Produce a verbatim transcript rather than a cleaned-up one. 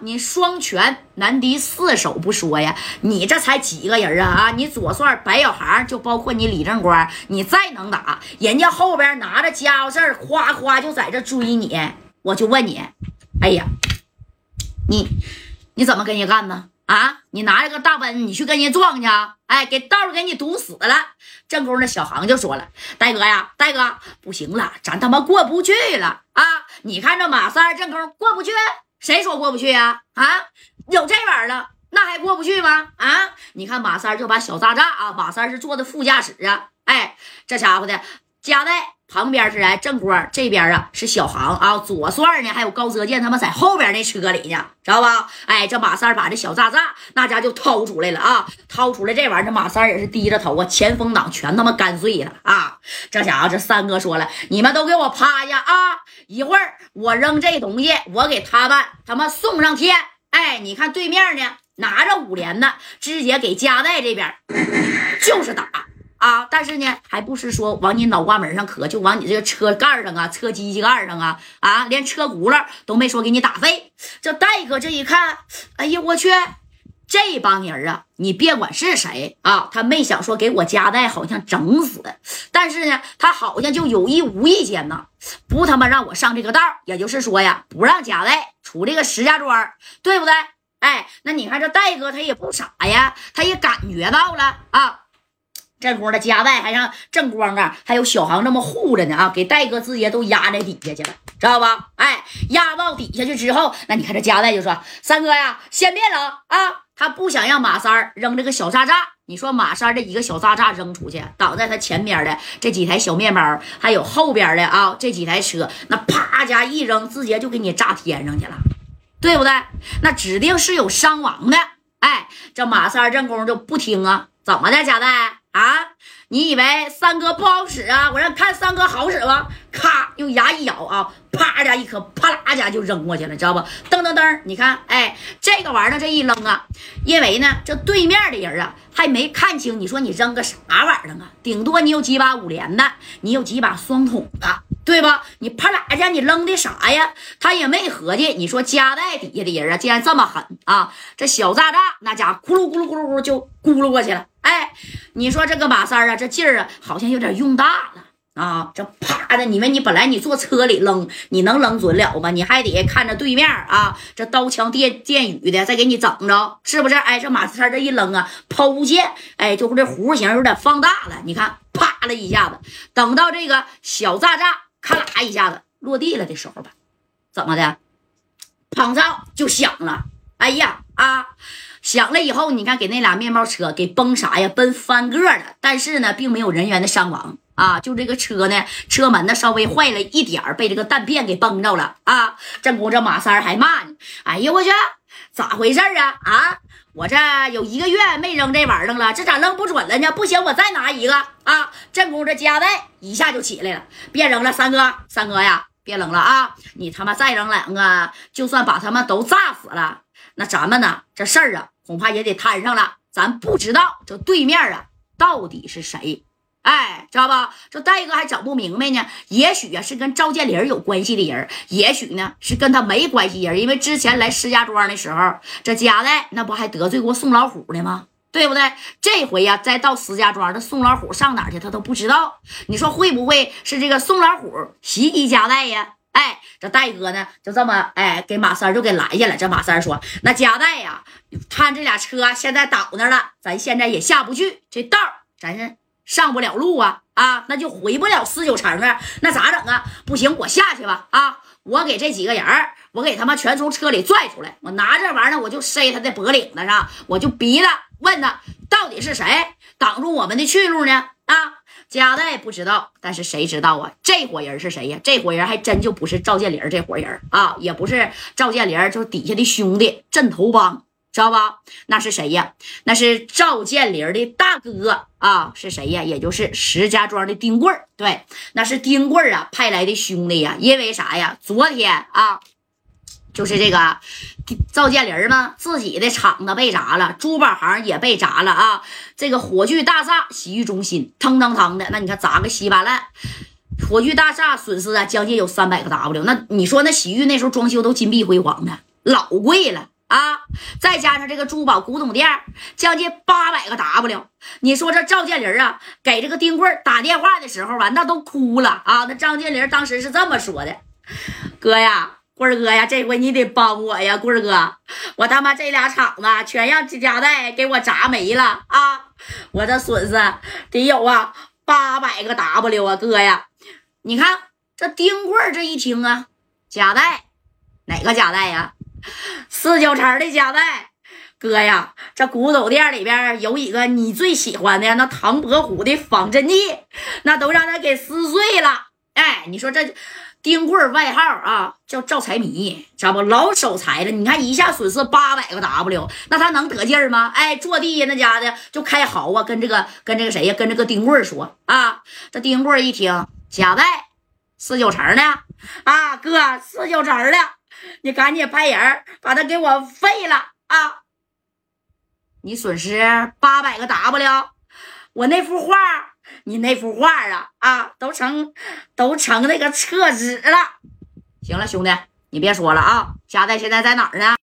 你双拳难敌四手不说呀，你这才几个人啊啊！你左帅白小航，就包括你李正光，你再能打，人家后边拿着家伙事儿，哗哗就在这追你。我就问你，哎呀，你你怎么跟人干呢？啊，你拿着个大奔，你去跟人撞去啊？哎，给道儿给你堵死了。正功那小航就说了：“戴哥呀，戴哥，不行了，咱他妈过不去了啊！你看这马三正功过不去，谁说过不去呀？啊，有这玩意儿了，那还过不去吗？啊，你看马三就把小炸炸啊，马三是坐的副驾驶啊，哎，这家伙的夹带。”旁边是来正光，这边啊是小航啊，左帅呢还有高泽健他们在后边那车里呢，知道吧？哎，这马三把这小炸炸那家就掏出来了啊，掏出来这玩意儿，这马三也是低着头啊，前风挡全他妈干碎了啊！这家伙这三哥说了，你们都给我趴下啊！一会儿我扔这东西，我给他们他妈送上天！哎，你看对面呢拿着五连的，直接给夹带这边就是打。啊，但是呢，还不是说往你脑瓜门上磕，就往你这个车盖上啊，车机器盖上啊，啊，连车轱辘都没说给你打飞。这戴哥这一看，哎呀，我去，这帮人啊，你别管是谁啊，他没想说给我夹带好像整死，但是呢，他好像就有意无意间呢，不他妈让我上这个道，也就是说呀，不让夹带出这个石家庄，对不对？哎，那你看这戴哥他也不傻呀，他也感觉到了啊。正光的家外还让正光啊，还有小航这么护着呢啊，给戴哥直接都压在底下去了，知道吧？哎，压到底下去之后，那你看这家外就说：“三哥呀，先别扔啊！”他不想让马三扔这个小炸炸。你说马三这一个小炸炸扔出去，挡在他前面的这几台小面包，还有后边的啊这几台车，那啪家一扔，直接就给你炸天上去了，对不对？那指定是有伤亡的。哎，这马三正光就不听啊，怎么的，家外？啊！你以为三哥不好使啊？我让看三哥好使吗？咔，用牙一咬啊，啪家一颗，啪啦家就扔过去了，你知道吧？噔噔噔，你看，哎，这个玩意儿这一扔啊，因为呢，这对面的人啊还没看清，你说你扔个啥玩意儿啊？顶多你有几把五连的，你有几把双筒的，对吧？你啪啦家你扔的啥呀？他也没合计，你说夹带底下的人啊，竟然这么狠啊！这小炸炸那家伙咕噜咕噜咕噜咕噜就咕噜过去了。哎，你说这个马三啊，这劲儿啊，好像有点用大了啊！这啪的，你问你本来你坐车里扔，你能扔准了吗？你还得看着对面啊，这刀枪电电雨的再给你整着，是不是？哎，这马三这一扔啊，抛物线，哎，就这弧形有点放大了。你看，啪了一下子，等到这个小炸炸咔啦一下子落地了的时候吧，怎么的？砰嚓就响了。哎呀啊！响了以后，你看给那俩面包车给崩啥呀？崩翻个的，但是呢，并没有人员的伤亡啊。就这个车呢，车门呢稍微坏了一点儿，被这个弹片给崩着了啊。正功这马三还骂你，哎呀我去，咋回事啊？啊，我这有一个月没扔这玩意儿了，这咋扔不准了呢？不行，我再拿一个啊。正功这夹带一下就起来了，别扔了，三哥，三哥呀，别扔了啊！你他妈再扔两个，就算把他们都炸死了，那咱们呢这事儿啊。恐怕也得摊上了，咱不知道这对面啊到底是谁，哎，知道吧？这戴哥还整不明白呢，也许啊是跟赵建林有关系的人，也许呢是跟他没关系人，因为之前来石家庄的时候，这家代那不还得罪过宋老虎的吗？对不对？这回呀、啊，再到石家庄，这宋老虎上哪儿去他都不知道。你说会不会是这个宋老虎袭击家代呀？哎，这戴哥呢，就这么哎，给马三就给拦下了。这马三说：“那家代呀，看这俩车现在倒那了，咱现在也下不去，这道咱是上不了路啊啊，那就回不了四九城啊，那咋整啊？不行，我下去吧啊！我给这几个人，我给他们全从车里拽出来，我拿这玩意儿，我就塞他的脖领子上，我就逼他，问他到底是谁挡住我们的去路呢？啊！”家代不知道，但是谁知道啊？这伙人是谁呀、啊？这伙人还真就不是赵建林这伙人啊，也不是赵建林，就是底下的兄弟镇头帮，知道吧？那是谁呀、啊？那是赵建林的大哥啊，是谁呀、啊？也就是石家庄的丁棍儿，对，那是丁棍儿啊派来的兄弟呀、啊。因为啥呀？昨天啊。就是这个赵建林呢，自己的厂子被砸了，珠宝行也被砸了啊！这个火炬大厦洗浴中心，腾腾腾的，那你看砸个稀巴烂。火炬大厦损失啊，将近有三百个 W。那你说那洗浴那时候装修都金碧辉煌的，老贵了啊！再加上这个珠宝古董店将近八百个 W， 你说这赵建林啊，给这个丁棍打电话的时候啊，那都哭了啊！那张建林当时是这么说的：“哥呀。”棍儿哥呀，这回你得帮我呀，棍儿哥！我他妈这俩厂子全让家代给我砸没了啊！我这损失得有啊八百个 W 啊，哥呀！你看这丁棍儿这一听啊，家代哪个家代呀？四九城的家代。哥呀，这古董店里边有一个你最喜欢的那唐伯虎的仿真器，那都让他给撕碎了。哎，你说这。丁棍外号啊叫赵财迷，知道不？老守财了，你看一下损失八百个 W， 那他能得劲儿吗？哎，坐地那家的就开嚎啊，跟这个跟这个谁呀、啊，跟这个丁棍说啊。这丁棍一听，贾代四九城的啊，哥四九城的，你赶紧派人把他给我废了啊！你损失八百个 W， 我那幅画。你那幅画啊啊，都成都成那个厕纸了。行了，兄弟，你别说了啊！家代现在在哪儿呢？